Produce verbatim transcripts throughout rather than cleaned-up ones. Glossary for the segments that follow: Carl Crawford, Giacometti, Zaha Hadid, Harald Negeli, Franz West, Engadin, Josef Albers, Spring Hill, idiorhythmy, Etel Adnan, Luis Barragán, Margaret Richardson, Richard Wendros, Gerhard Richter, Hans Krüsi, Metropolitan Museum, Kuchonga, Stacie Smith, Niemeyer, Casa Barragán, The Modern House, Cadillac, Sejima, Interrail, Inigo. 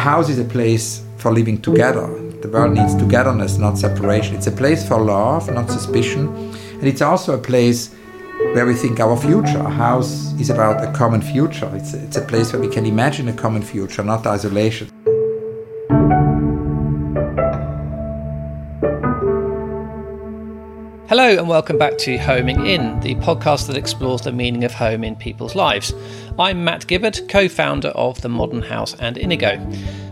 House is a place for living together. The world needs togetherness, not separation. It's a place for love, not suspicion. And it's also a place where we think our future. A house is about a common future. It's a, it's a place where we can imagine a common future, not isolation. Hello and welcome back to Homing In, the podcast that explores the meaning of home in people's lives. I'm Matt Gibberd, co-founder of The Modern House and Inigo.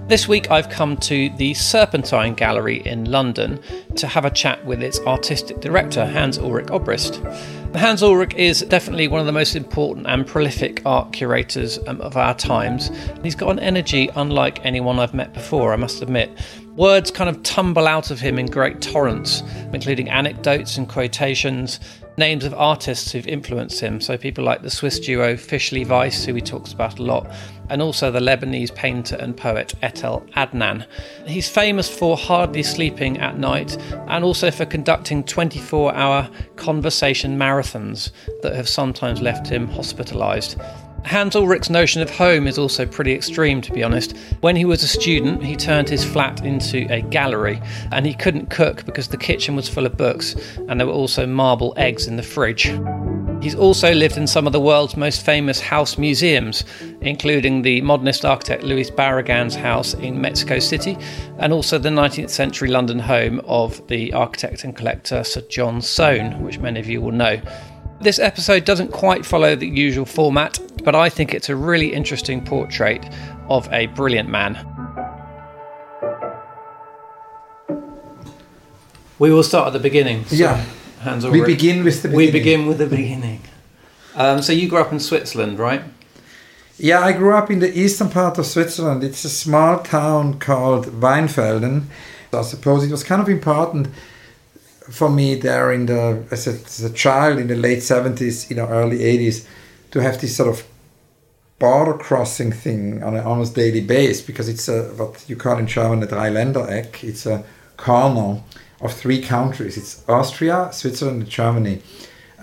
This week I've come to the Serpentine Gallery in London to have a chat with its artistic director, Hans Ulrich Obrist. Hans Ulrich is definitely one of the most important and prolific art curators of our times. He's got an energy unlike anyone I've met before, I must admit. Words kind of tumble out of him in great torrents, including anecdotes and quotations, names of artists who've influenced him. So people like the Swiss duo Fischli Weiss, who he talks about a lot, and also the Lebanese painter and poet Etel Adnan. He's famous for hardly sleeping at night and also for conducting twenty-four hour conversation marathons that have sometimes left him hospitalised. Hans Ulrich's notion of home is also pretty extreme, to be honest. When he was a student, he turned his flat into a gallery, and he couldn't cook because the kitchen was full of books, and there were also marble eggs in the fridge. He's also lived in some of the world's most famous house museums, including the modernist architect Luis Barragán's house in Mexico City, and also the nineteenth century London home of the architect and collector Sir John Soane, which many of you will know. This episode doesn't quite follow the usual format, but I think it's a really interesting portrait of a brilliant man. We will start at the beginning. So yeah, Hans Ulrich, we begin with the beginning. We begin with the beginning. Um, so you grew up in Switzerland, right? Yeah, I grew up in the eastern part of Switzerland. It's a small town called Weinfelden. I suppose it was kind of important for me there in the as a, as a child in the late seventies, you know, early eighties, to have this sort of border crossing thing on an almost daily basis, because it's a, what you call in German a Dreiländereck. It's a corner of three countries. It's Austria, Switzerland, and Germany.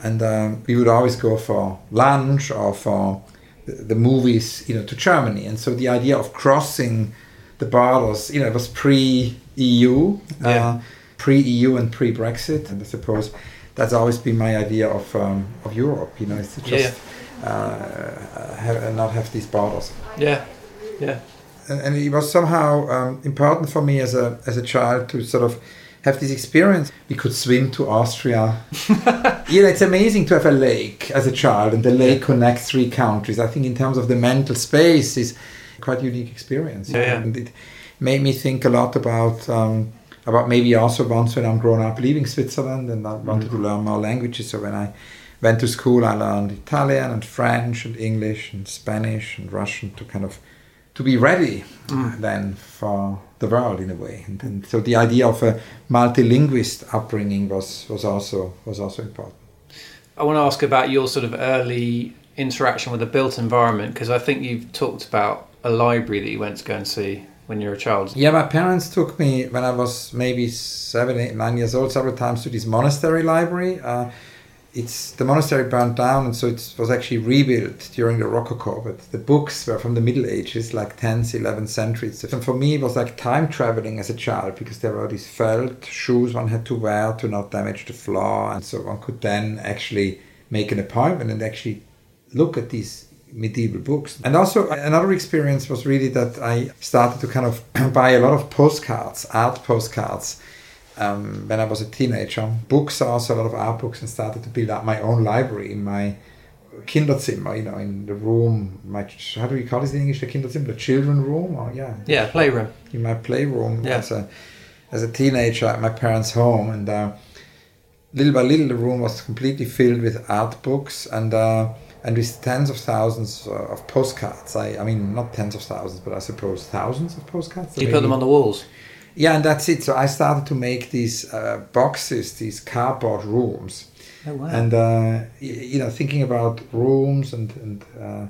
And um, we would always go for lunch or for the, the movies, you know, to Germany. And so the idea of crossing the borders, you know, it was pre-E U, yeah. uh, pre-E U and pre-Brexit. And I suppose that's always been my idea of um, of Europe. You know, it's just... Yeah, yeah. Uh, have, not have these borders. Yeah, yeah. And, and it was somehow um, important for me as a as a child to sort of have this experience. We could swim to Austria. You know, it's amazing to have a lake as a child, and the lake yeah. connects three countries. I think in terms of the mental space, is quite a unique experience. Yeah, yeah. And it made me think a lot about um, about maybe also once when I'm grown up leaving Switzerland, and I wanted mm-hmm. to learn more languages. So when I went to school, I learned Italian and French and English and Spanish and Russian to kind of to be ready mm. then for the world in a way. And, and so the idea of a multilinguist upbringing was, was also was also important. I want to ask about your sort of early interaction with the built environment, because I think you've talked about a library that you went to go and see when you were a child. Yeah, my parents took me when I was maybe seven, eight, nine years old several times to this monastery library. Uh, It's the monastery burned down, and so it was actually rebuilt during the Rococo. But the books were from the Middle Ages, like tenth, eleventh centuries. And for me, it was like time traveling as a child, because there were these felt shoes one had to wear to not damage the floor, and so one could then actually make an appointment and actually look at these medieval books. And also another experience was really that I started to kind of buy a lot of postcards, art postcards. Um, when I was a teenager, books, also a lot of art books, and started to build up my own library in my Kinderzimmer, you know, in the room, my, how do you call this in English, the Kinderzimmer, the children room, or yeah. Yeah, playroom. In my playroom yeah. as a as a teenager at my parents' home, and uh, little by little the room was completely filled with art books, and uh, and with tens of thousands of postcards. I, I mean, not tens of thousands, but I suppose thousands of postcards. You put them on the walls? Yeah, and that's it. So I started to make these uh, boxes, these cardboard rooms. Oh, wow. And, uh, you know, thinking about rooms and, and uh,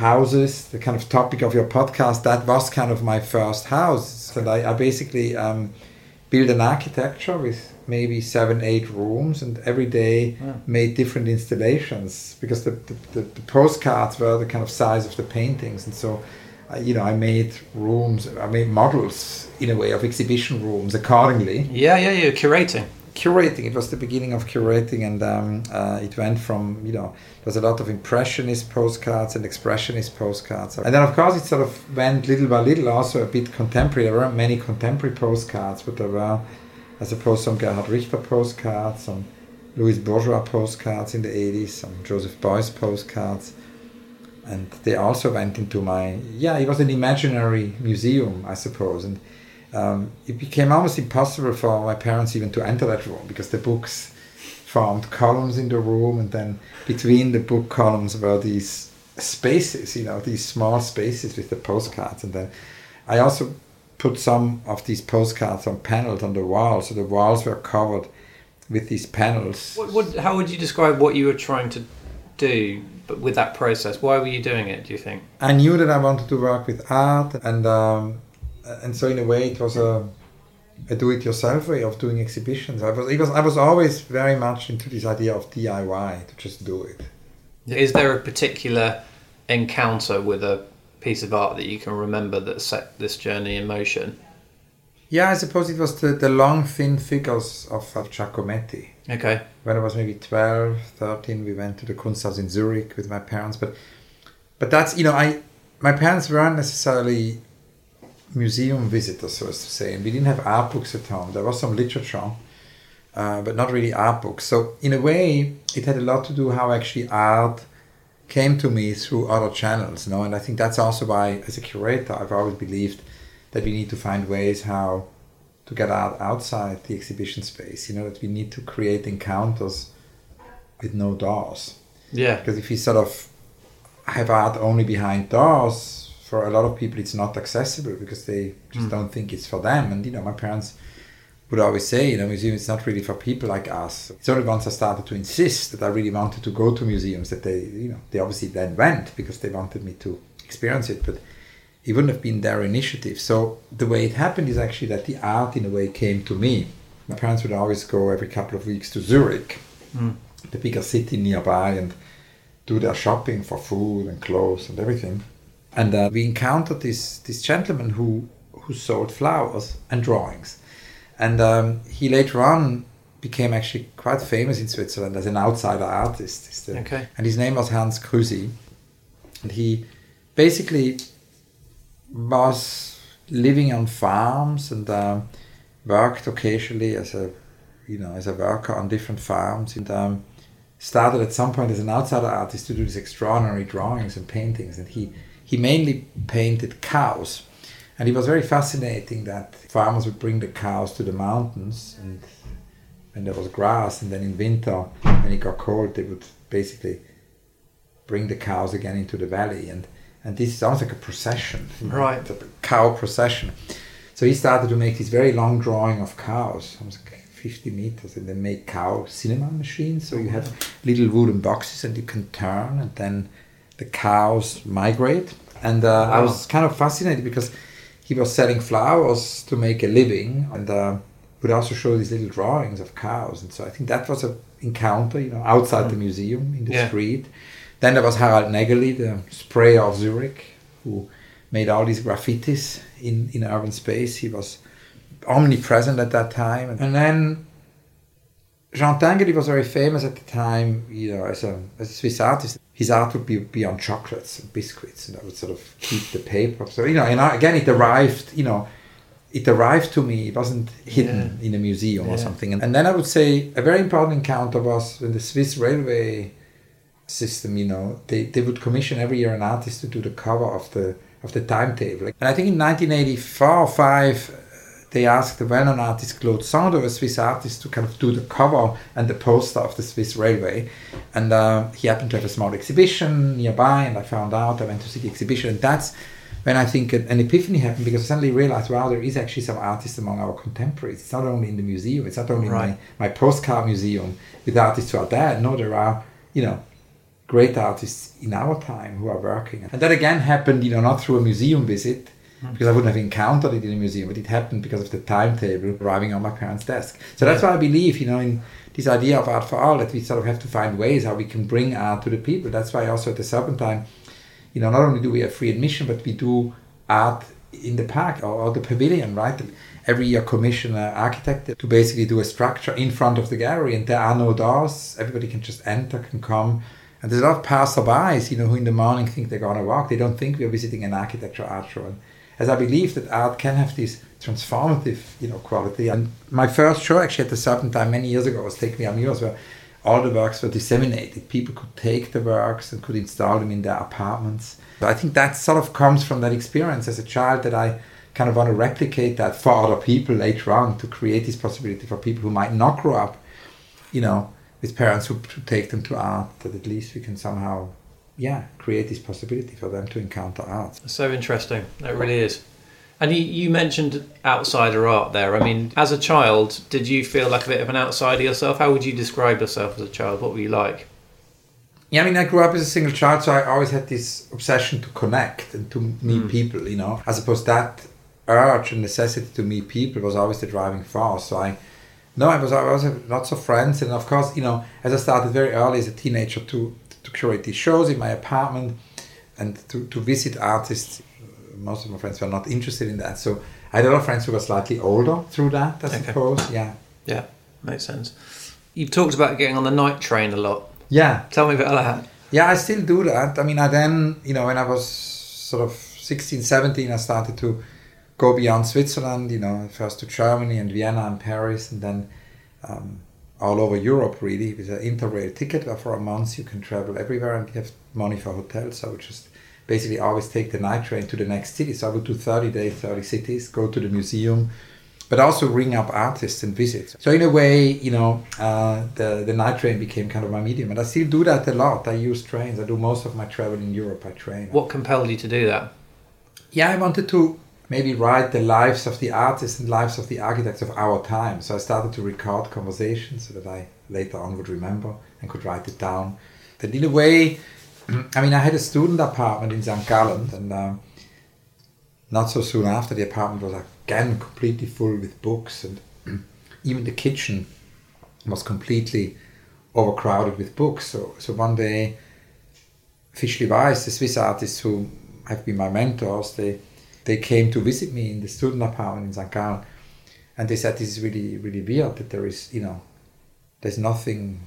houses, the kind of topic of your podcast, that was kind of my first house. And I, I basically um, built an architecture with maybe seven, eight rooms, and every day wow. made different installations, because the, the, the, the postcards were the kind of size of the paintings. And so I, you know, I made rooms, I made models in a way of exhibition rooms accordingly. Yeah, yeah, yeah, curating. Curating, it was the beginning of curating, and um, uh, it went from, you know, there's a lot of impressionist postcards and expressionist postcards. And then, of course, it sort of went little by little, also a bit contemporary. There weren't many contemporary postcards, but there were, I suppose, some Gerhard Richter postcards, some Louis Bourgeois postcards in the eighties, some Joseph Beuys postcards. And they also went into my, yeah, it was an imaginary museum, I suppose. And um, it became almost impossible for my parents even to enter that room, because the books formed columns in the room, and then between the book columns were these spaces, you know, these small spaces with the postcards. And then I also put some of these postcards on panels on the walls, so the walls were covered with these panels. What, what, how would you describe what you were trying to do? But with that process, why were you doing it, do you think? I knew that I wanted to work with art, and um, and so in a way it was a, a do-it-yourself way of doing exhibitions. I was, it was I was always very much into this idea of D I Y, to just do it. Is there a particular encounter with a piece of art that you can remember that set this journey in motion? Yeah, I suppose it was the, the long, thin figures of, of Giacometti. Okay. When I was maybe twelve, thirteen, we went to the Kunsthaus in Zurich with my parents. But but that's, you know, I my parents weren't necessarily museum visitors, so as to say. And we didn't have art books at home. There was some literature, uh, but not really art books. So in a way, it had a lot to do how actually art came to me through other channels, you know. And I think that's also why, as a curator, I've always believed that we need to find ways how to get out outside the exhibition space, you know, that we need to create encounters with no doors. Yeah. Because if we sort of have art only behind doors, for a lot of people it's not accessible because they just mm. don't think it's for them. And, you know, my parents would always say, you know, museum is not really for people like us. It's only once I started to insist that I really wanted to go to museums that they, you know, they obviously then went because they wanted me to experience it. But it wouldn't have been their initiative. So the way it happened is actually that the art, in a way, came to me. My parents would always go every couple of weeks to Zurich, mm. the bigger city nearby, and do their shopping for food and clothes and everything. And uh, we encountered this this gentleman who, who sold flowers and drawings. And um, he later on became actually quite famous in Switzerland as an outsider artist. Okay. And his name was Hans Krüsi. And he basically was living on farms and um, worked occasionally as a, you know, as a worker on different farms, and um, started at some point as an outsider artist to do these extraordinary drawings and paintings. And he, he mainly painted cows, and it was very fascinating that farmers would bring the cows to the mountains, and when there was grass, and then in winter when it got cold they would basically bring the cows again into the valley. And And this sounds like a procession, right? A cow procession. So he started to make this very long drawing of cows, almost like fifty meters, and they make cow cinema machines. So you have little wooden boxes and you can turn, and then the cows migrate. And uh, wow. I was kind of fascinated because he was selling flowers to make a living, and uh, would also show these little drawings of cows. And so I think that was an encounter, you know, outside mm. the museum, in the yeah. street. Then there was Harald Negeli, the sprayer of Zurich, who made all these graffitis in, in urban space. He was omnipresent at that time. And then Jean Tinguely was very famous at the time, you know, as a, as a Swiss artist. His art would be, be on chocolates and biscuits, and I would sort of keep the paper. So, you know, and again, it arrived, you know, it arrived to me. It wasn't hidden yeah. in a museum yeah. or something. And, and then I would say a very important encounter was when the Swiss railway system, you know, they, they would commission every year an artist to do the cover of the of the timetable. And I think in nineteen eighty-four or five they asked the well-known artist Claude Sonder, a Swiss artist, to kind of do the cover and the poster of the Swiss railway. And uh, he happened to have a small exhibition nearby, and I found out, I went to see the exhibition, and that's when I think an epiphany happened, because I suddenly realized, wow, there is actually some artists among our contemporaries. It's not only in the museum, it's not only right. in my, my postcard museum with artists who are there. No, there are, you know, great artists in our time who are working. And that again happened, you know, not through a museum visit, because I wouldn't have encountered it in a museum, but it happened because of the timetable arriving on my parents' desk. So that's why I believe, you know, in this idea of art for all, that we sort of have to find ways how we can bring art to the people. That's why also at the Serpentine, you know, not only do we have free admission, but we do art in the park or, or the pavilion, right? Every year commission an architect to basically do a structure in front of the gallery, and there are no doors. Everybody can just enter, can come. And there's a lot of passerbys, you know, who in the morning think they're going to walk. They don't think we're visiting an architecture art show. And as I believe that art can have this transformative, you know, quality. And my first show actually at the Serpentine many years ago was Take Me Am Yours, where all the works were disseminated. People could take the works and could install them in their apartments. So I think that sort of comes from that experience as a child, that I kind of want to replicate that for other people later on, to create this possibility for people who might not grow up, you know, with parents who take them to art, that at least we can somehow, yeah, create this possibility for them to encounter art. So interesting. That really is. And you, you mentioned outsider art there. I mean, as a child, did you feel like a bit of an outsider yourself? How would you describe yourself as a child? What were you like? Yeah, I mean, I grew up as a single child, so I always had this obsession to connect and to meet mm. people, you know. I suppose that urge and necessity to meet people was always the driving force. So I, no, I was I also had lots of friends. And of course, you know, as I started very early as a teenager to, to curate these shows in my apartment and to, to visit artists, most of my friends were not interested in that. So I had a lot of friends who were slightly older through that, I okay. suppose. Yeah. Yeah, makes sense. You've talked about getting on the night train a lot. Yeah. Tell me about that. Yeah, I still do that. I mean, I then, you know, when I was sort of sixteen, seventeen, I started to go beyond Switzerland, you know, first to Germany and Vienna and Paris, and then um, all over Europe, really, with an Interrail ticket where for a month you can travel everywhere and you have money for hotels. So I would just basically always take the night train to the next city. So I would do thirty days, thirty cities, go to the museum, but also ring up artists and visit. So in a way, you know, uh, the, the night train became kind of my medium. And I still do that a lot. I use trains. I do most of my travel in Europe by train. What compelled you to do that? Yeah, I wanted to maybe write the lives of the artists and lives of the architects of our time. So I started to record conversations so that I later on would remember and could write it down. That in a way, I mean, I had a student apartment in Saint Gallen, and uh, not so soon after, the apartment was again completely full with books, and even the kitchen was completely overcrowded with books. So, so one day, Fischli Weiss, the Swiss artists who have been my mentors, they they came to visit me in the student apartment in Saint Gallen, and they said, "This is really, really weird that there is, you know, there's nothing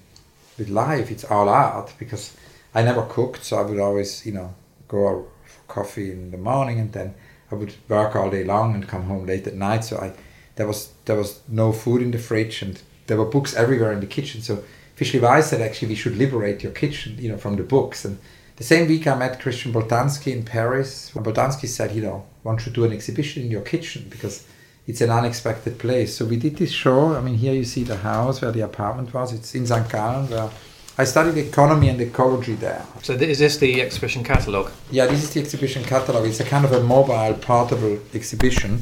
with life. It's all art." Because I never cooked, so I would always, you know, go for coffee in the morning, and then I would work all day long and come home late at night. So I, there was there was no food in the fridge, and there were books everywhere in the kitchen. So Fischli Weiss said, actually, we should liberate your kitchen, you know, from the books. And the same week I met Christian Boltanski in Paris. And Boltanski said, you know, one should do an exhibition in your kitchen because it's an unexpected place. So we did this show. I mean, here you see the house where the apartment was. It's in Saint Gallen, where I studied economy and ecology there. So is this the exhibition catalogue? Yeah, this is the exhibition catalogue. It's a kind of a mobile, portable exhibition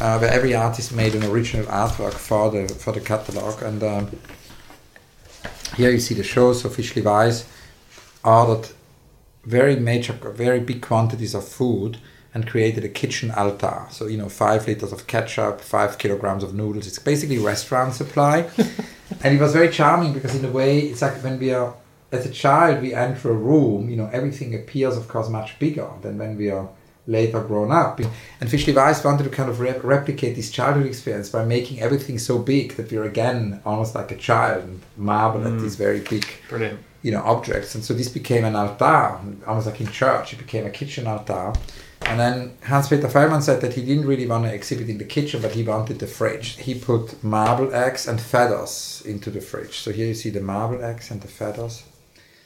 uh, where every artist made an original artwork for the for the catalogue. And um, here you see the shows. So Fischli Weiss ordered very major, very big quantities of food and created a kitchen altar. So, you know, five litres of ketchup, five kilograms of noodles. It's basically restaurant supply. And it was very charming because in a way, it's like when we are, as a child, we enter a room, you know, everything appears, of course, much bigger than when we are later grown up. And Fischli Weiss wanted to kind of re- replicate this childhood experience by making everything so big that we're again almost like a child and marvel mm. at these very big, brilliant, you know, objects. And so this became an altar, almost like in church. It became a kitchen altar. And then Hans-Peter Fellmann said that he didn't really want to exhibit in the kitchen, but he wanted the fridge. He put marble eggs and feathers into the fridge. So here you see the marble eggs and the feathers.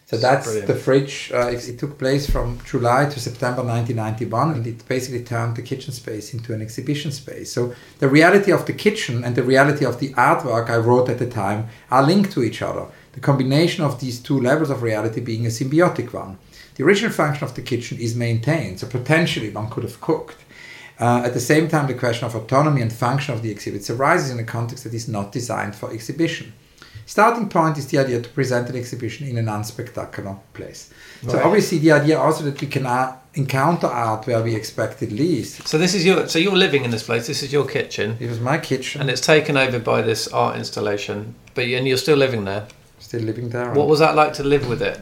So that's brilliant. The fridge. Uh, it, it took place from July to September nineteen ninety-one, and it basically turned the kitchen space into an exhibition space. So the reality of the kitchen and the reality of the artwork I wrote at the time are linked to each other. The combination of these two levels of reality being a symbiotic one. The original function of the kitchen is maintained, so potentially one could have cooked. Uh, at the same time, the question of autonomy and function of the exhibits arises in a context that is not designed for exhibition. Starting point is the idea to present an exhibition in an unspectacular place. Right. So obviously the idea also that we can uh, encounter art where we expect it least. So this is your, so you're living in this place, this is your kitchen. It was my kitchen. And it's taken over by this art installation, but and you're still living there? Still living there. What was that like to live with it?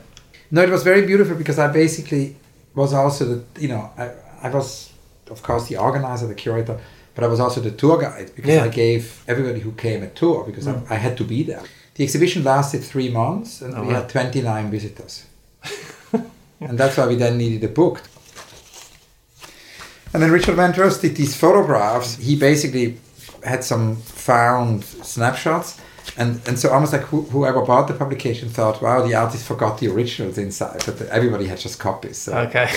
No, it was very beautiful because I basically was also the, you know, I, I was, of course, the organizer, the curator, but I was also the tour guide because yeah. I gave everybody who came a tour because mm. I, I had to be there. The exhibition lasted three months and oh, we wow. had twenty-nine visitors. And that's why we then needed a book. And then Richard Wendros did these photographs. He basically had some found snapshots. And and so almost like who, whoever bought the publication thought, wow, the artist forgot the originals inside, but everybody had just copies. So. Okay.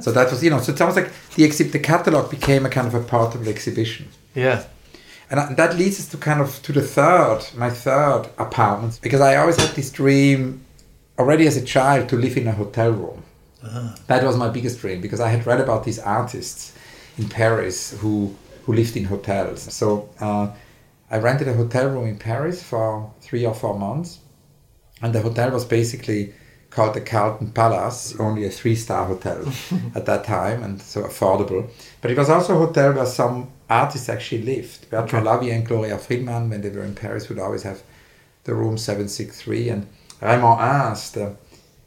So that was, you know, so it's almost like the exhibit, the catalogue became a kind of a part of the exhibition. Yeah. And, I, and that leads us to kind of to the third, my third apartment, because I always had this dream already as a child to live in a hotel room. Uh-huh. That was my biggest dream because I had read about these artists in Paris who, who lived in hotels. So uh, I rented a hotel room in Paris for three or four months. And the hotel was basically called the Carlton Palace, only a three-star hotel at that time and so affordable. But it was also a hotel where some artists actually lived. Bertrand Lavier and Gloria Friedman, when they were in Paris, would always have the room seven six three. And Raymond Hinz, the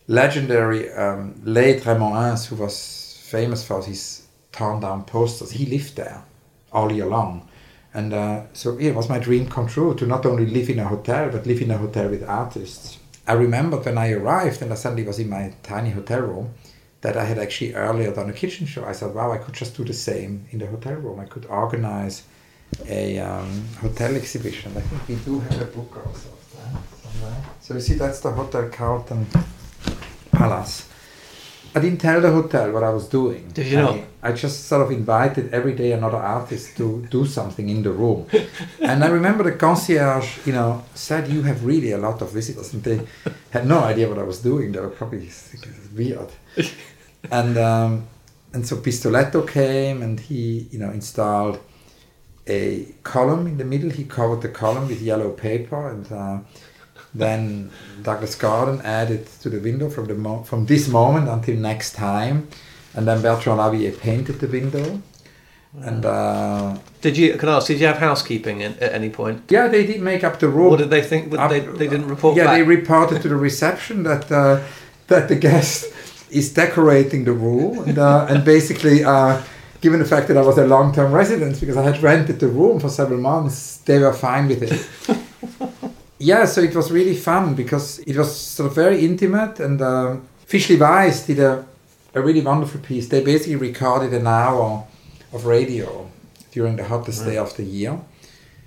legendary um, late Raymond Hinz, who was famous for his torn-down posters, he lived there all year long. And uh, so it was my dream come true to not only live in a hotel, but live in a hotel with artists. I remembered when I arrived and I suddenly was in my tiny hotel room that I had actually earlier done a kitchen show. I thought, wow, I could just do the same in the hotel room. I could organize a um, hotel exhibition. I think we do have a book also of that somewhere. So you see, that's the Hotel Carlton Palace. I didn't tell the hotel what I was doing. Did you know? I, I just sort of invited every day another artist to do something in the room. And I remember the concierge, you know, said, you have really a lot of visitors. And they had no idea what I was doing. They were probably thinking, this is weird. And, um, and so Pistoletto came and he, you know, installed a column in the middle. He covered the column with yellow paper and... Uh, Then Douglas Gordon added to the window from the mo- from this moment until next time, and then Bertrand Lavier painted the window. And uh, did you? Can I ask? Did you have housekeeping in, at any point? Yeah, they did make up the room. What did they think? Up, they they didn't report. Yeah, back? They reported to the reception that uh, that the guest is decorating the room, and, uh, and basically. Uh, Given the fact that I was a long-term resident because I had rented the room for several months, they were fine with it. Yeah, so it was really fun because it was sort of very intimate. And uh, Fischli Weiss did a, a really wonderful piece. They basically recorded an hour of radio during the hottest right. day of the year.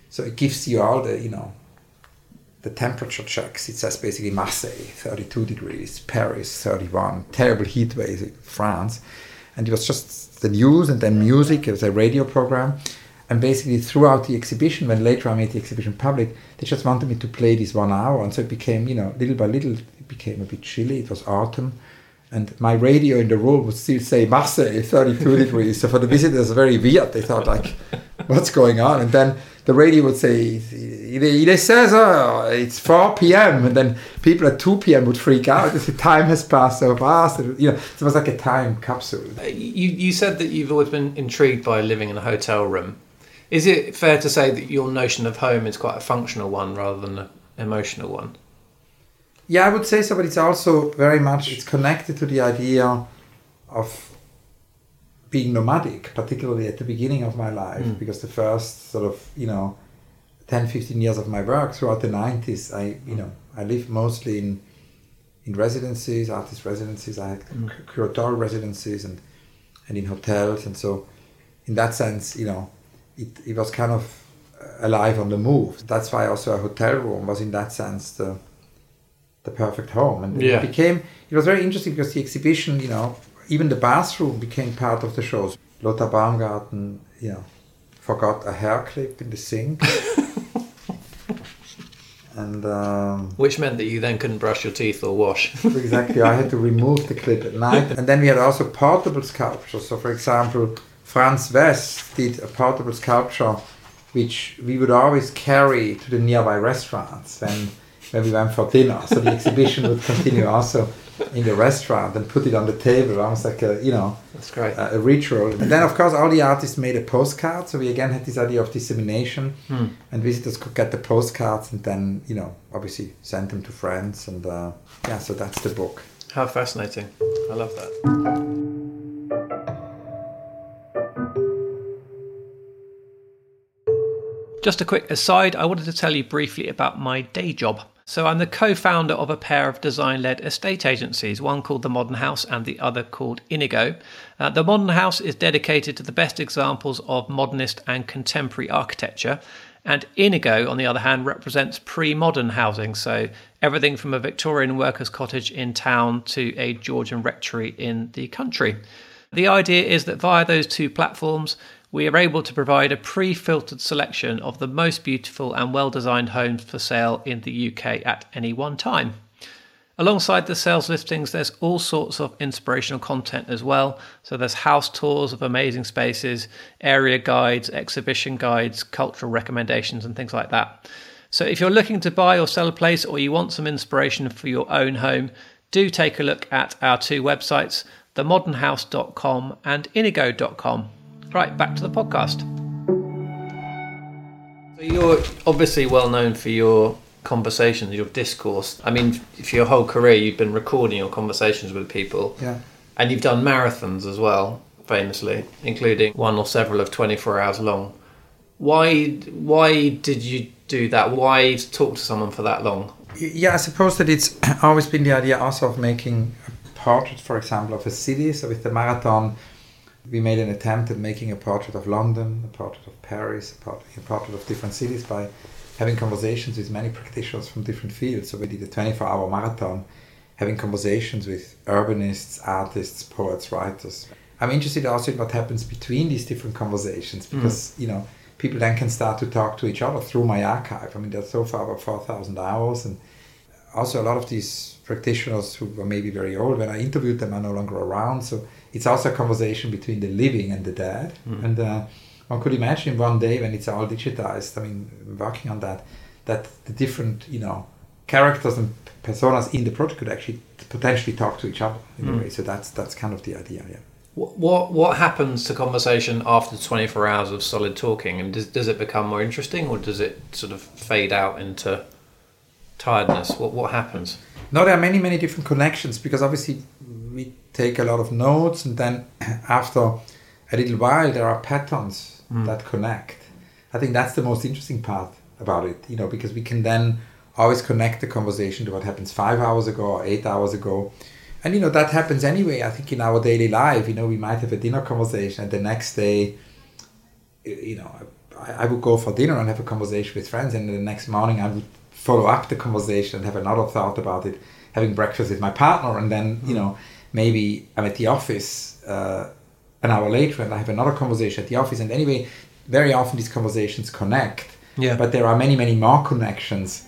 So it gives you all the, you know, the temperature checks. It says basically Marseille, thirty-two degrees, Paris, thirty-one, terrible heat wave in France. And it was just the news and then music. It was a radio program. And basically throughout the exhibition, when later I made the exhibition public, they just wanted me to play this one hour. And so it became, you know, little by little, it became a bit chilly. It was autumn. And my radio in the room would still say, Marseille, thirty-two degrees. So for the visitors, very weird. They thought, like, what's going on? And then the radio would say, il est, il est seize heures, it's four p.m. And then people at two p.m. would freak out. The time has passed so fast. You know, it was like a time capsule. You, you said that you've always been intrigued by living in a hotel room. Is it fair to say that your notion of home is quite a functional one rather than an emotional one? Yeah, I would say so, but it's also very much it's connected to the idea of being nomadic, particularly at the beginning of my life, mm. because the first sort of, you know, ten, fifteen years of my work throughout the nineties, I, you know, I lived mostly in in residencies, artist residencies, I had mm. curatorial residencies and, and in hotels. And so in that sense, you know, It, it was kind of alive on the move. That's why also a hotel room was in that sense the the perfect home. And yeah. it became, it was very interesting because the exhibition, you know, even the bathroom became part of the shows. Lothar Baumgarten, you know, forgot a hair clip in the sink. and um, Which meant that you then couldn't brush your teeth or wash. Exactly. I had to remove the clip at night. And then we had also portable sculptures. So for example, Franz West did a portable sculpture which we would always carry to the nearby restaurants and when we went for dinner. So the exhibition would continue also in the restaurant and put it on the table, almost like a, you know, that's great. A, a ritual. And then, of course, all the artists made a postcard. So we again had this idea of dissemination hmm. and visitors could get the postcards and then, you know, obviously send them to friends. And uh, yeah, so that's the book. How fascinating. I love that. Just a quick aside, I wanted to tell you briefly about my day job. So I'm the co-founder of a pair of design-led estate agencies, one called The Modern House and the other called Inigo. Uh, The Modern House is dedicated to the best examples of modernist and contemporary architecture, and Inigo, on the other hand, represents pre-modern housing, so everything from a Victorian workers' cottage in town to a Georgian rectory in the country. The idea is that via those two platforms, we are able to provide a pre-filtered selection of the most beautiful and well-designed homes for sale in the U K at any one time. Alongside the sales listings, there's all sorts of inspirational content as well. So there's house tours of amazing spaces, area guides, exhibition guides, cultural recommendations and things like that. So if you're looking to buy or sell a place or you want some inspiration for your own home, do take a look at our two websites, the modern house dot com and inigo dot com. Right, back to the podcast. So you're obviously well known for your conversations, your discourse. I mean, for your whole career, you've been recording your conversations with people. Yeah. And you've done marathons as well, famously, including one or several of twenty-four hours long. Why, why did you do that? Why talk to someone for that long? Yeah, I suppose that it's always been the idea also of making a portrait, for example, of a city. So with the marathon, we made an attempt at making a portrait of London, a portrait of Paris, a portrait, a portrait of different cities by having conversations with many practitioners from different fields. So we did a twenty-four hour marathon, having conversations with urbanists, artists, poets, writers. I'm interested also in what happens between these different conversations because, mm. you know, people then can start to talk to each other through my archive. I mean, there's so far about four thousand hours, and also a lot of these practitioners who were maybe very old, when I interviewed them, are no longer around. So it's also a conversation between the living and the dead. Mm. And uh, one could imagine one day when it's all digitized, I mean, working on that, that the different, you know, characters and personas in the project could actually potentially talk to each other in mm. a way. So that's that's kind of the idea, yeah. What, what, what happens to conversation after twenty-four hours of solid talking? And does, does it become more interesting or does it sort of fade out into tiredness? What, what happens? No, there are many, many different connections because obviously we take a lot of notes and then after a little while there are patterns mm. that connect. I think that's the most interesting part about it, you know, because we can then always connect the conversation to what happens five hours ago or eight hours ago. And, you know, that happens anyway, I think, in our daily life. You know, we might have a dinner conversation and the next day, you know, I, I would go for dinner and have a conversation with friends and the next morning I would follow up the conversation and have another thought about it, having breakfast with my partner. And then, you know, maybe I'm at the office uh, an hour later and I have another conversation at the office. And anyway, very often these conversations connect. Yeah. But there are many, many more connections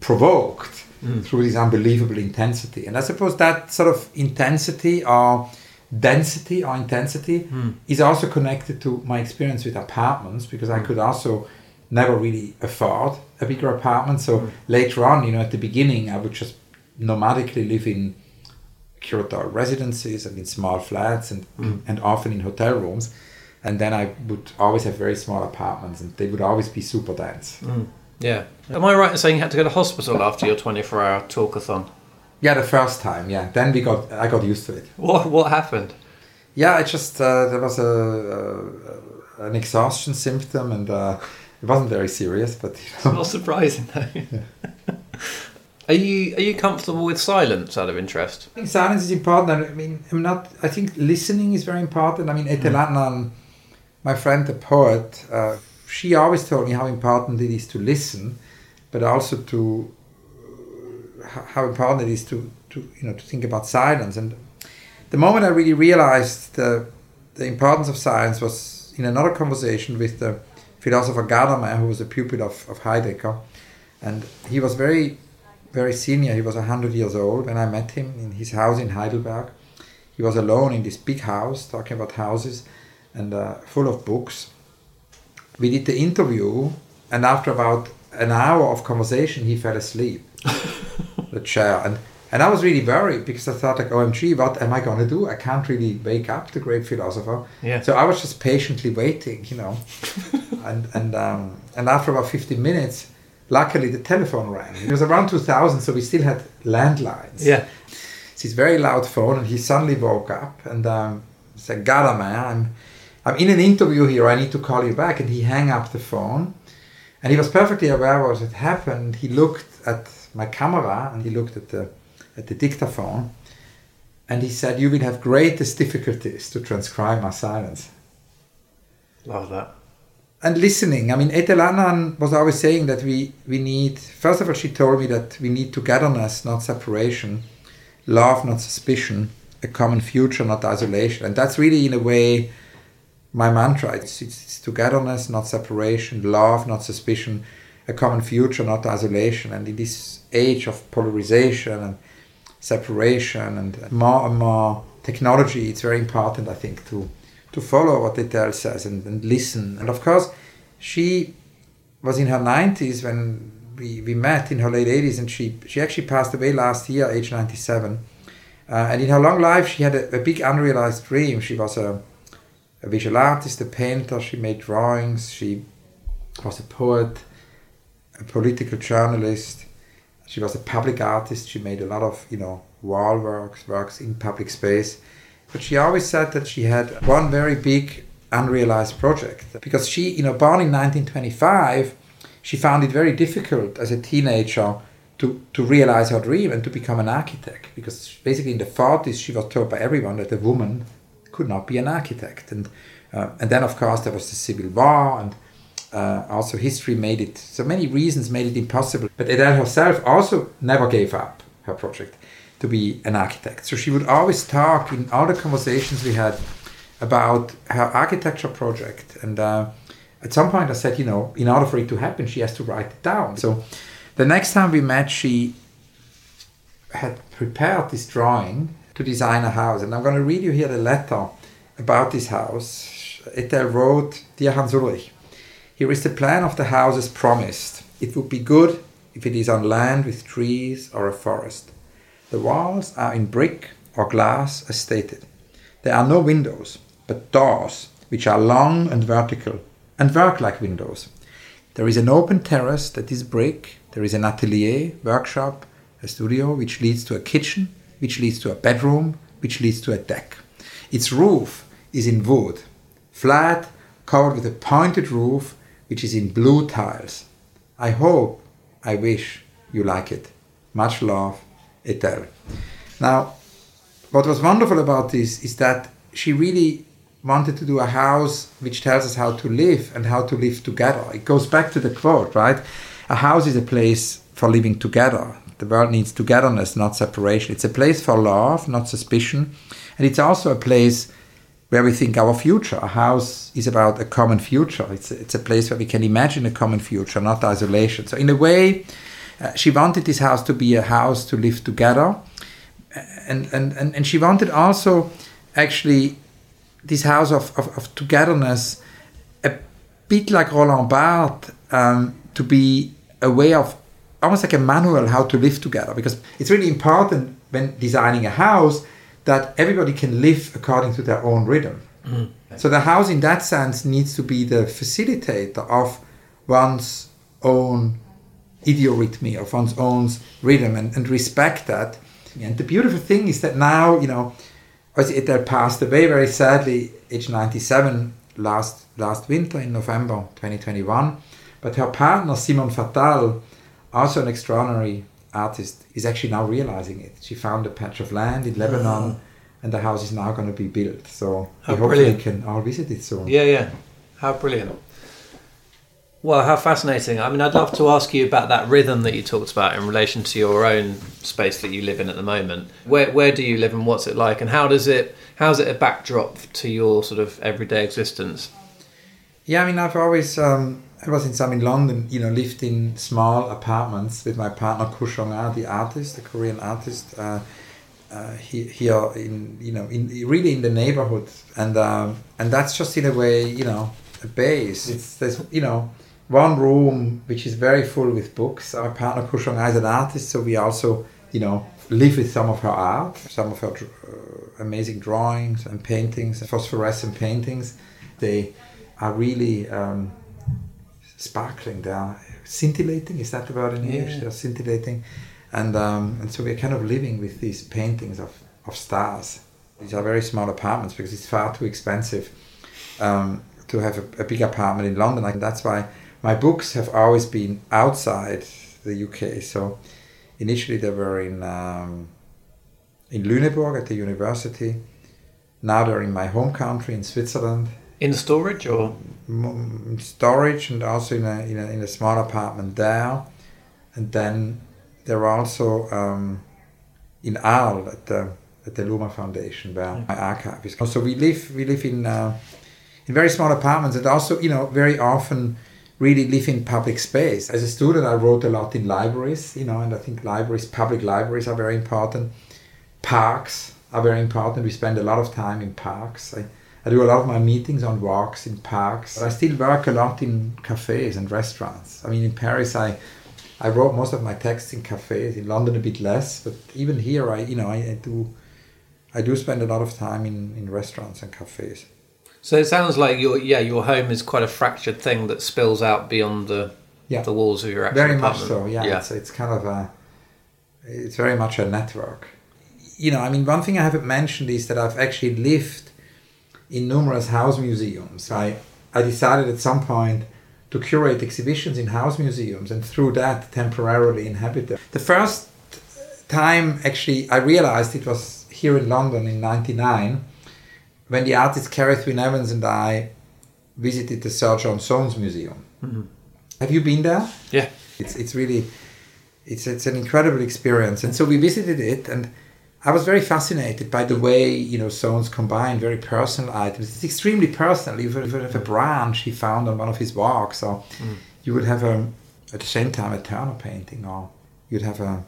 provoked mm. through this unbelievable intensity. And I suppose that sort of intensity or density or intensity mm. is also connected to my experience with apartments because I could also never really afford a bigger apartment. So mm. later on, you know, at the beginning, I would just nomadically live in curatorial residences and in small flats and, mm. and often in hotel rooms. And then I would always have very small apartments and they would always be super dense. Mm. Yeah. Am I right in saying you had to go to hospital after your twenty-four hour talkathon? Yeah, the first time, yeah. Then we got I got used to it. What What happened? Yeah, it just, uh, there was a, uh, an exhaustion symptom and uh, it wasn't very serious, but... You know. It's not surprising, though. Yeah. Are you are you comfortable with silence out of interest? I think silence is important. I mean, I'm not. I think listening is very important. I mean, Etel Adnan, my friend, the poet, uh, she always told me how important it is to listen, but also to uh, how important it is to, to you know to think about silence. And the moment I really realized the the importance of silence was in another conversation with the philosopher Gadamer, who was a pupil of, of Heidegger, and he was very very senior. He was one hundred years old when I met him in his house in Heidelberg. He was alone in this big house, talking about houses and uh, full of books. We did the interview and after about an hour of conversation, he fell asleep the chair. And, and I was really worried because I thought like, O M G, what am I going to do? I can't really wake up the great philosopher. Yeah. So I was just patiently waiting, you know. and and um, and after about fifteen minutes, luckily, the telephone rang. It was around two thousand, so we still had landlines. Yeah. this very loud phone, and he suddenly woke up and um, said, Gadamer, I'm, I'm in an interview here, I need to call you back. And he hung up the phone, and he was perfectly aware what had happened. He looked at my camera, and he looked at the, at the dictaphone, and he said, you will have greatest difficulties to transcribe my silence. Love that. And listening. I mean, Etel Adnan was always saying that we, we need, first of all, she told me that we need togetherness, not separation, love, not suspicion, a common future, not isolation. And that's really, in a way, my mantra. It's, it's, it's togetherness, not separation, love, not suspicion, a common future, not isolation. And in this age of polarization and separation and more and more technology, it's very important, I think, to to follow what Etel says and, and listen. And of course, she was in her nineties when we, we met, in her late eighties, and she, she actually passed away last year, age ninety-seven. Uh, and in her long life, she had a, a big unrealized dream. She was a, a visual artist, a painter, she made drawings, she was a poet, a political journalist, she was a public artist, she made a lot of, you know, wall works, works in public space. But she always said that she had one very big unrealized project. Because she, you know, born in nineteen twenty-five, she found it very difficult as a teenager to, to realize her dream and to become an architect. Because basically in the forties, she was told by everyone that a woman could not be an architect. And uh, and then, of course, there was the Civil War, and uh, also history made it, so many reasons made it impossible. But Etel herself also never gave up her project to be an architect. So she would always talk in all the conversations we had about her architecture project. And uh, at some point I said, you know, in order for it to happen, she has to write it down. So the next time we met, she had prepared this drawing to design a house. And I'm going to read you here the letter about this house. Etel wrote, Dear Hans Ulrich, here is the plan of the house as promised. It would be good if it is on land with trees or a forest. The walls are in brick or glass as stated. There are no windows, but doors, which are long and vertical, and work like windows. There is an open terrace that is brick. There is an atelier, workshop, a studio, which leads to a kitchen, which leads to a bedroom, which leads to a deck. Its roof is in wood, flat, covered with a pointed roof, which is in blue tiles. I hope, I wish you like it. Much love. Etel. Now, what was wonderful about this is that she really wanted to do a house which tells us how to live and how to live together. It goes back to the quote, right? A house is a place for living together. The world needs togetherness, not separation. It's a place for love, not suspicion. And it's also a place where we think our future. A house is about a common future. It's a, it's a place where we can imagine a common future, not isolation. So in a way, Uh, she wanted this house to be a house to live together, and and, and, and she wanted also actually this house of, of, of togetherness, a bit like Roland Barthes, um, to be a way of, almost like a manual how to live together, because it's really important when designing a house that everybody can live according to their own rhythm. Mm. So the house in that sense needs to be the facilitator of one's own idiorhythmy, of one's own rhythm, and, and respect that. And the beautiful thing is that now, you know, as Etel passed away very sadly, age ninety-seven, last last winter in November twenty twenty-one, but her partner, Simon Fatal, also an extraordinary artist, is actually now realizing it. She found a patch of land in Lebanon, oh. and the house is now going to be built. So how we hopefully can all visit it soon. Yeah, yeah. How brilliant. Well, how fascinating. I mean, I'd love to ask you about that rhythm that you talked about in relation to your own space that you live in at the moment. Where where do you live and what's it like, and how does it, how's it a backdrop to your sort of everyday existence? Yeah, I mean, I've always, um, I was in some in London, you know, lived in small apartments with my partner Kuchonga, the artist, the Korean artist, uh, uh, here in, you know, in really in the neighborhood. And, um, and that's just in a way, you know, a base. It's, there's, you know, one room which is very full with books. Our partner Kuchonga is an artist, so we also, you know, live with some of her art, some of her uh, amazing drawings and paintings, phosphorescent paintings. They are really um, sparkling. They are scintillating. Is that the word in English? Yeah. They are scintillating. And um, and so we're kind of living with these paintings of, of stars. These are very small apartments because it's far too expensive um, to have a, a big apartment in London. And that's why my books have always been outside the U K. So initially they were in um, in Lüneburg at the university. Now they're in my home country in Switzerland. In storage or? In storage, and also in a, in a, in a small apartment there. And then they're also um, in Arles at the at the Luma Foundation, where okay. my archive is. So we live we live in uh, in very small apartments, and also, you know, very often really live in public space. As a student, I wrote a lot in libraries, you know, and I think libraries, public libraries, are very important. Parks are very important. We spend a lot of time in parks. I, I do a lot of my meetings on walks in parks. But I still work a lot in cafes and restaurants. I mean, in Paris, I I wrote most of my texts in cafes. In London, a bit less. But even here, I you know I, I do I do spend a lot of time in, in restaurants and cafes. So it sounds like your yeah your home is quite a fractured thing that spills out beyond the yeah. the walls of your actual very apartment. Very much so. Yeah. yeah. It's, it's kind of a it's very much a network. You know, I mean, one thing I haven't mentioned is that I've actually lived in numerous house museums. I, I decided at some point to curate exhibitions in house museums and through that temporarily inhabit them. The first time actually I realized it was here in London in ninety-nine when the artist Cerith Wyn Evans and I visited the Sir John Soane's museum. Mm-hmm. Have you been there? Yeah. It's it's really, it's it's an incredible experience. And so we visited it, and I was very fascinated by the way, you know, Soane's combined very personal items. It's extremely personal. You would have a branch he found on one of his walks, or mm. you would have, a, at the same time, a Turner painting, or you'd have a,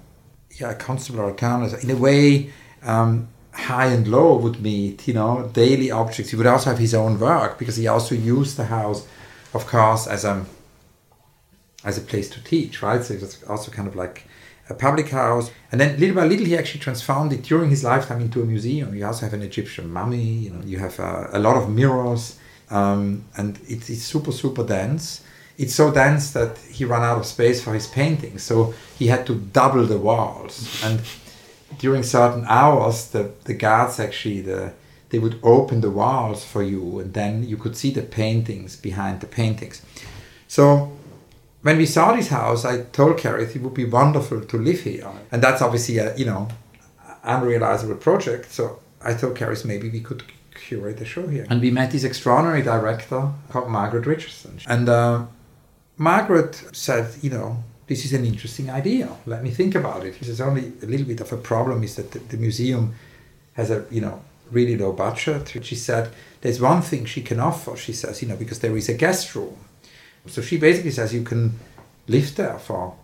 yeah, a Constable or a Turner. In a way, um, high and low would meet, you know, daily objects. He would also have his own work, because he also used the house, of course, as a, as a place to teach, right? So it was also kind of like a public house, and then little by little he actually transformed it during his lifetime into a museum. You also have an Egyptian mummy, you know, you have uh, a lot of mirrors, um, and it, it's super, super dense. It's so dense that he ran out of space for his paintings, so he had to double the walls. And during certain hours, the, the guards actually, the, they would open the walls for you, and then you could see the paintings behind the paintings. So when we saw this house, I told Cerith it would be wonderful to live here. And that's obviously a, you know, unrealizable project. So I told Cerith maybe we could curate a show here. And we met this extraordinary director called Margaret Richardson. And uh, Margaret said, you know, this is an interesting idea. Let me think about it. There's only a little bit of a problem is that the, the museum has a, you know, really low budget. She said, there's one thing she can offer, she says, you know, because there is a guest room. So she basically says you can live there for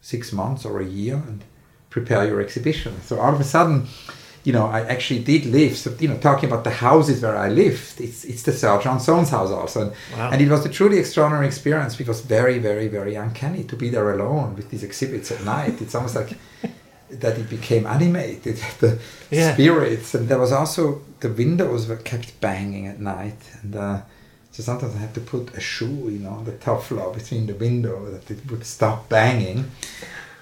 six months or a year and prepare your exhibition. So all of a sudden, you know, I actually did live. So, you know, talking about the houses where I lived, it's it's the Sir John Soane's house also. And, wow. and it was a truly extraordinary experience. It was very, very, very uncanny to be there alone with these exhibits at night. It's almost like that it became animated, the yeah. spirits. And there was also, the windows were kept banging at night. And uh, so sometimes I had to put a shoe, you know, on the top floor between the window that it would stop banging.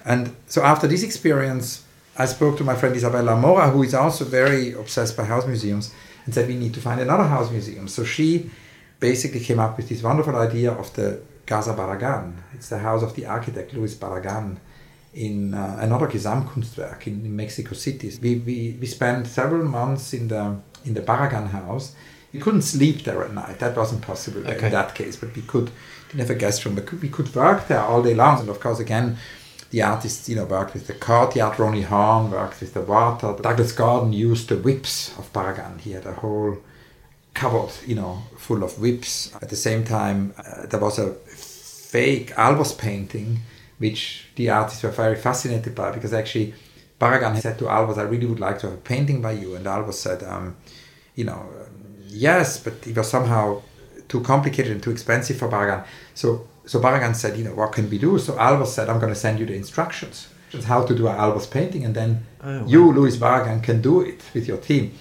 And so after this experience, I spoke to my friend Isabella Mora, who is also very obsessed by house museums, and said we need to find another house museum. So she basically came up with this wonderful idea of the Casa Barragán. It's the house of the architect Luis Barragán in uh, another Gesamtkunstwerk in, in Mexico City. We, we we spent several months in the in the Barragán house. We couldn't sleep there at night. That wasn't possible okay. in that case. But we could, didn't have a guest room, but could, we could work there all day long. And of course, again, the artists, you know, worked with the courtyard. Ronnie Horn worked with the water. Douglas Gordon used the whips of Barragán. He had a whole cupboard, you know, full of whips. At the same time, uh, there was a fake Albers painting, which the artists were very fascinated by, because actually Barragán said to Albers, I really would like to have a painting by you. And Albers said, um, you know, yes, but it was somehow too complicated and too expensive for Barragán. So so Barragán said, you know, what can we do? So Albers said, I'm going to send you the instructions. Just how to do an Albers painting, and then oh, wow. you, Luis Barragán, can do it with your team.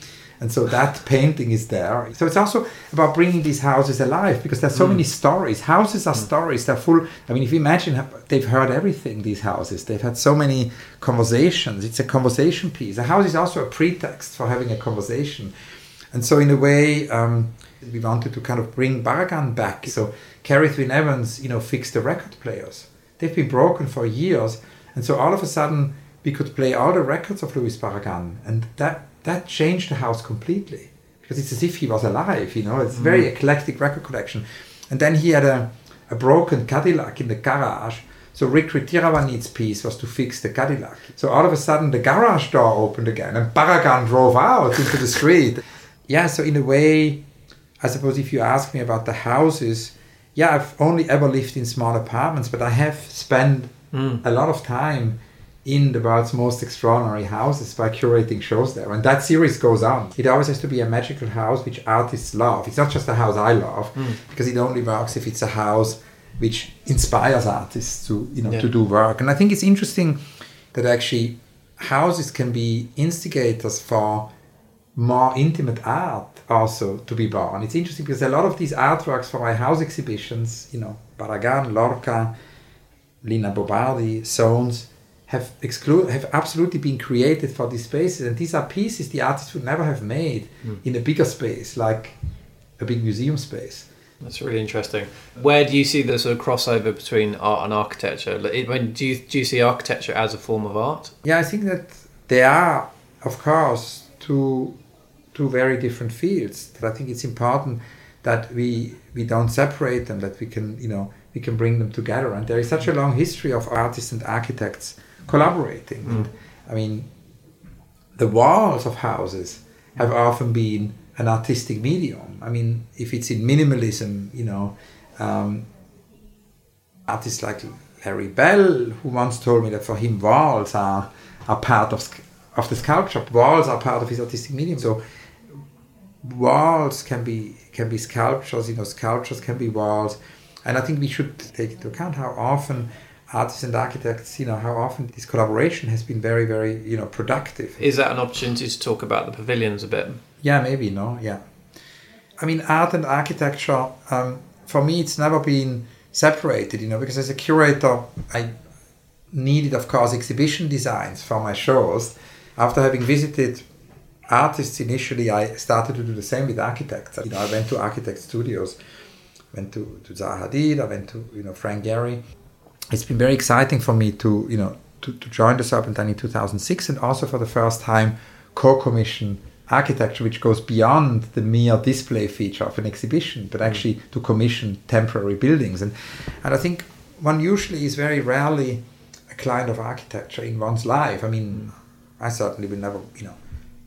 And so that painting is there. So it's also about bringing these houses alive, because there's so mm. many stories. Houses are mm. stories. They're full. I mean, if you imagine, they've heard everything, these houses. They've had so many conversations. It's a conversation piece. A house is also a pretext for having a conversation. And so in a way, um, we wanted to kind of bring Barragán back. So Cerith Wyn Evans, you know, fixed the record players. They've been broken for years. And so all of a sudden, we could play all the records of Luis Barragán. And that that changed the house completely. Because it's as if he was alive, you know. It's a very mm. eclectic record collection. And then he had a, a broken Cadillac in the garage. So Rick Ritiravanid's piece was to fix the Cadillac. So all of a sudden, the garage door opened again. And Barragán drove out into the street. Yeah, so in a way, I suppose if you ask me about the houses, yeah, I've only ever lived in small apartments, but I have spent mm. a lot of time in the world's most extraordinary houses by curating shows there. And that series goes on. It always has to be a magical house which artists love. It's not just a house I love, mm. because it only works if it's a house which inspires artists to, you know, yeah. to do work. And I think it's interesting that actually houses can be instigators for more intimate art also to be born. It's interesting because a lot of these artworks for my house exhibitions, you know, Barragán, Lorca, Lina Bobardi, Soanes, have exclu- have absolutely been created for these spaces. And these are pieces the artists would never have made mm. in a bigger space, like a big museum space. That's really interesting. Where do you see the sort of crossover between art and architecture? Like, when do you, do you see architecture as a form of art? Yeah, I think that there are, of course, two... two very different fields, that I think it's important that we we don't separate them, that we can, you know, we can bring them together. And there is such a long history of artists and architects collaborating. Mm. And, I mean, the walls of houses have often been an artistic medium. I mean, if it's in minimalism, you know, um, artists like Larry Bell, who once told me that for him walls are, are part of, of the sculpture. Walls are part of his artistic medium. So walls can be can be sculptures, you know, sculptures can be walls. And I think we should take into account how often artists and architects, you know, how often this collaboration has been very, very, you know, productive. Is that an opportunity to talk about the pavilions a bit? Yeah, maybe, no, yeah. I mean, art and architecture, um, for me, it's never been separated, you know, because as a curator, I needed, of course, exhibition designs for my shows. After having visited artists initially, I started to do the same with architects. You know, I went to architect studios, went to, to Zaha Hadid, I went to, you know, Frank Gehry. It's been very exciting for me to, you know, to, to join the Serpentine in two thousand six, and also for the first time co-commission architecture, which goes beyond the mere display feature of an exhibition, but actually to commission temporary buildings. And, and I think one usually is very rarely a client of architecture in one's life. I mean, I certainly will never, you know,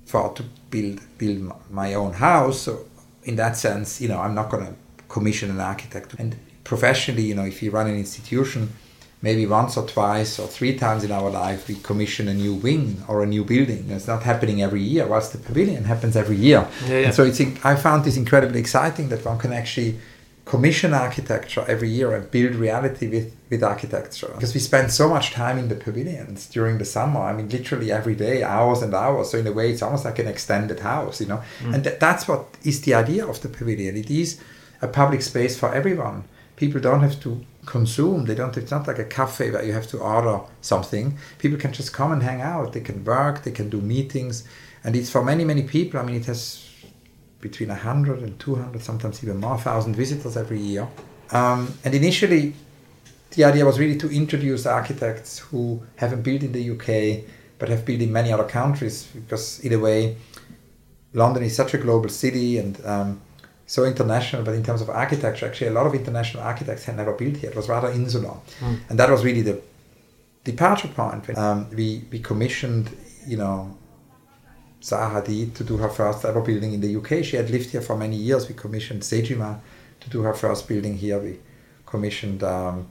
thought to build build my own house. So in that sense, you know, I'm not going to commission an architect. And professionally, you know, if you run an institution, maybe once or twice or three times in our life, we commission a new wing or a new building. It's not happening every year, whilst the pavilion happens every year. Yeah, yeah. And so it's, I found this incredibly exciting that one can actually commission architecture every year and build reality with, with architecture. Because we spend so much time in the pavilions during the summer. I mean, literally every day, hours and hours. So in a way, it's almost like an extended house, you know. Mm. And th- that's what is the idea of the pavilion. It is a public space for everyone. People don't have to consume. They don't. It's not like a cafe where you have to order something. People can just come and hang out. They can work. They can do meetings. And it's for many, many people. I mean, it has between one hundred and two hundred, sometimes even more, thousand visitors every year. Um, and initially, the idea was really to introduce architects who haven't built in the U K, but have built in many other countries, because in a way, London is such a global city and um, so international, but in terms of architecture, actually a lot of international architects had never built here. It was rather insular. Mm. And that was really the departure point. When, um, we, we commissioned, you know, Zaha Hadid to do her first ever building in the U K. She had lived here for many years. We commissioned Sejima to do her first building here. We commissioned um,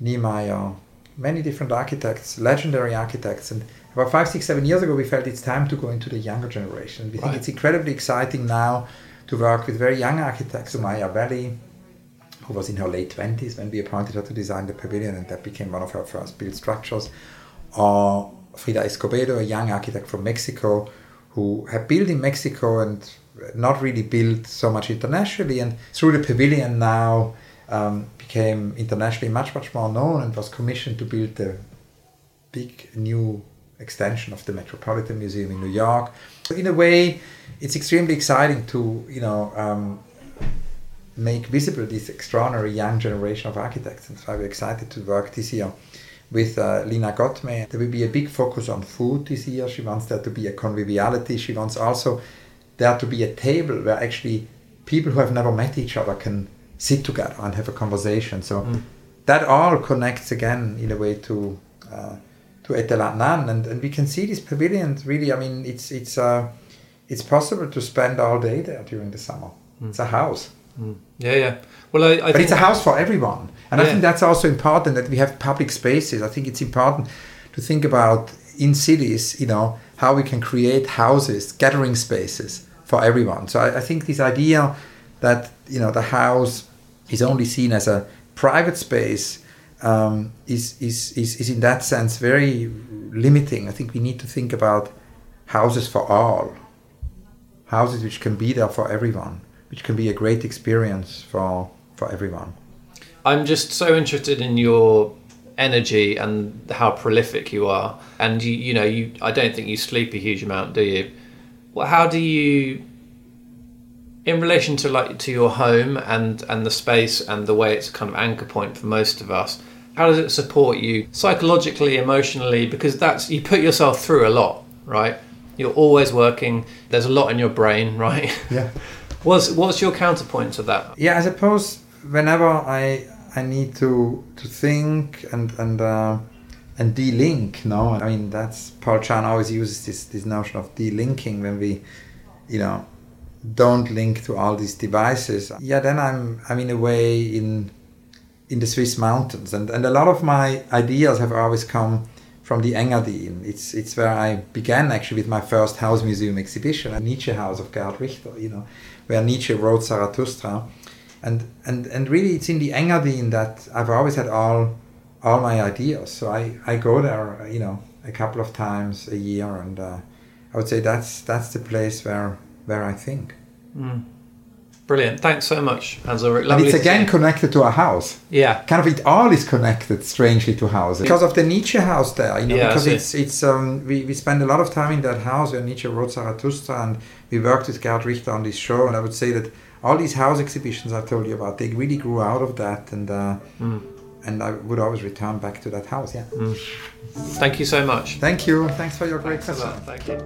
Niemeyer, many different architects, legendary architects. And about five, six, seven years ago, we felt it's time to go into the younger generation. We right. think it's incredibly exciting now to work with very young architects. Sumaya Veli, who was in her late twenties when we appointed her to design the pavilion, and that became one of her first built structures. Or Frida Escobedo, a young architect from Mexico, who have built in Mexico and not really built so much internationally, and through the pavilion now um, became internationally much, much more known, and was commissioned to build the big new extension of the Metropolitan Museum in New York. So in a way, it's extremely exciting to, you know, um, make visible this extraordinary young generation of architects, and so we're excited to work this year with uh, Lina Gottme. There will be a big focus on food this year. She wants there to be a conviviality. She wants also there to be a table where actually people who have never met each other can sit together and have a conversation. So mm. that all connects again in a way to uh, to Etel Adnan, and, and we can see this pavilion really. I mean, it's it's uh, it's possible to spend all day there during the summer. Mm. It's a house. Mm. Yeah, yeah. Well, I, I but think it's a house for everyone, and yeah. I think that's also important that we have public spaces. I think it's important to think about in cities, you know, how we can create houses, gathering spaces for everyone. So I, I think this idea that, you know, the house is only seen as a private space um, is, is is is in that sense very limiting. I think we need to think about houses for all, houses which can be there for everyone, which can be a great experience for for everyone. I'm just so interested in your energy and how prolific you are. And, you, you know, you I don't think you sleep a huge amount, do you? Well, how do you, in relation to like to your home and, and the space and the way it's a kind of anchor point for most of us, how does it support you psychologically, emotionally? Because that's, you put yourself through a lot, right? You're always working. There's a lot in your brain, right? Yeah. What's, what's your counterpoint to that? Yeah, I suppose whenever I I need to to think and and uh, and de-link, no, I mean that's Paul Chan always uses this this notion of de-linking when we, you know, don't link to all these devices. Yeah, then I'm I'm in a way in in the Swiss mountains, and and a lot of my ideas have always come from the Engadin. It's it's where I began actually with my first house museum exhibition, a Nietzsche House of Gerhard Richter, you know, where Nietzsche wrote Zarathustra. And, and and really it's in the Engadin that I've always had all all my ideas. So I, I go there, you know, a couple of times a year, and uh, I would say that's that's the place where where I think. Mm. Brilliant. Thanks so much, Hans Ulrich. And it's again connected to a house. Yeah. Kind of it all is connected strangely to houses. Because of the Nietzsche house there, you know, yeah, because it's it's um we, we spend a lot of time in that house where Nietzsche wrote Zarathustra, and we worked with Gerhard Richter on this show, and I would say that all these house exhibitions I told you about, they really grew out of that, and uh, mm. and I would always return back to that house, yeah. Mm. Thank you so much. Thank you. Thanks for your great question. Thank you.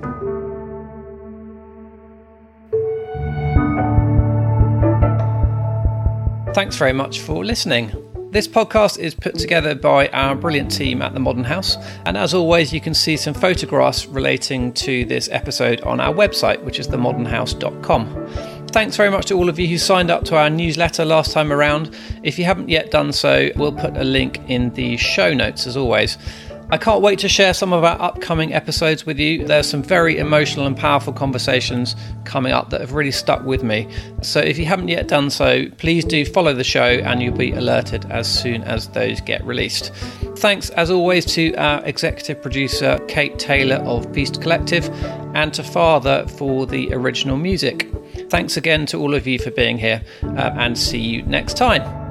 Thanks very much for listening. This podcast is put together by our brilliant team at The Modern House. And as always, you can see some photographs relating to this episode on our website, which is the modern house dot com. Thanks very much to all of you who signed up to our newsletter last time around. If you haven't yet done so, we'll put a link in the show notes as always. I can't wait to share some of our upcoming episodes with you. There's some very emotional and powerful conversations coming up that have really stuck with me. So if you haven't yet done so, please do follow the show and you'll be alerted as soon as those get released. Thanks as always to our executive producer, Kate Taylor of Beast Collective, and to Father for the original music. Thanks again to all of you for being here, uh, and see you next time.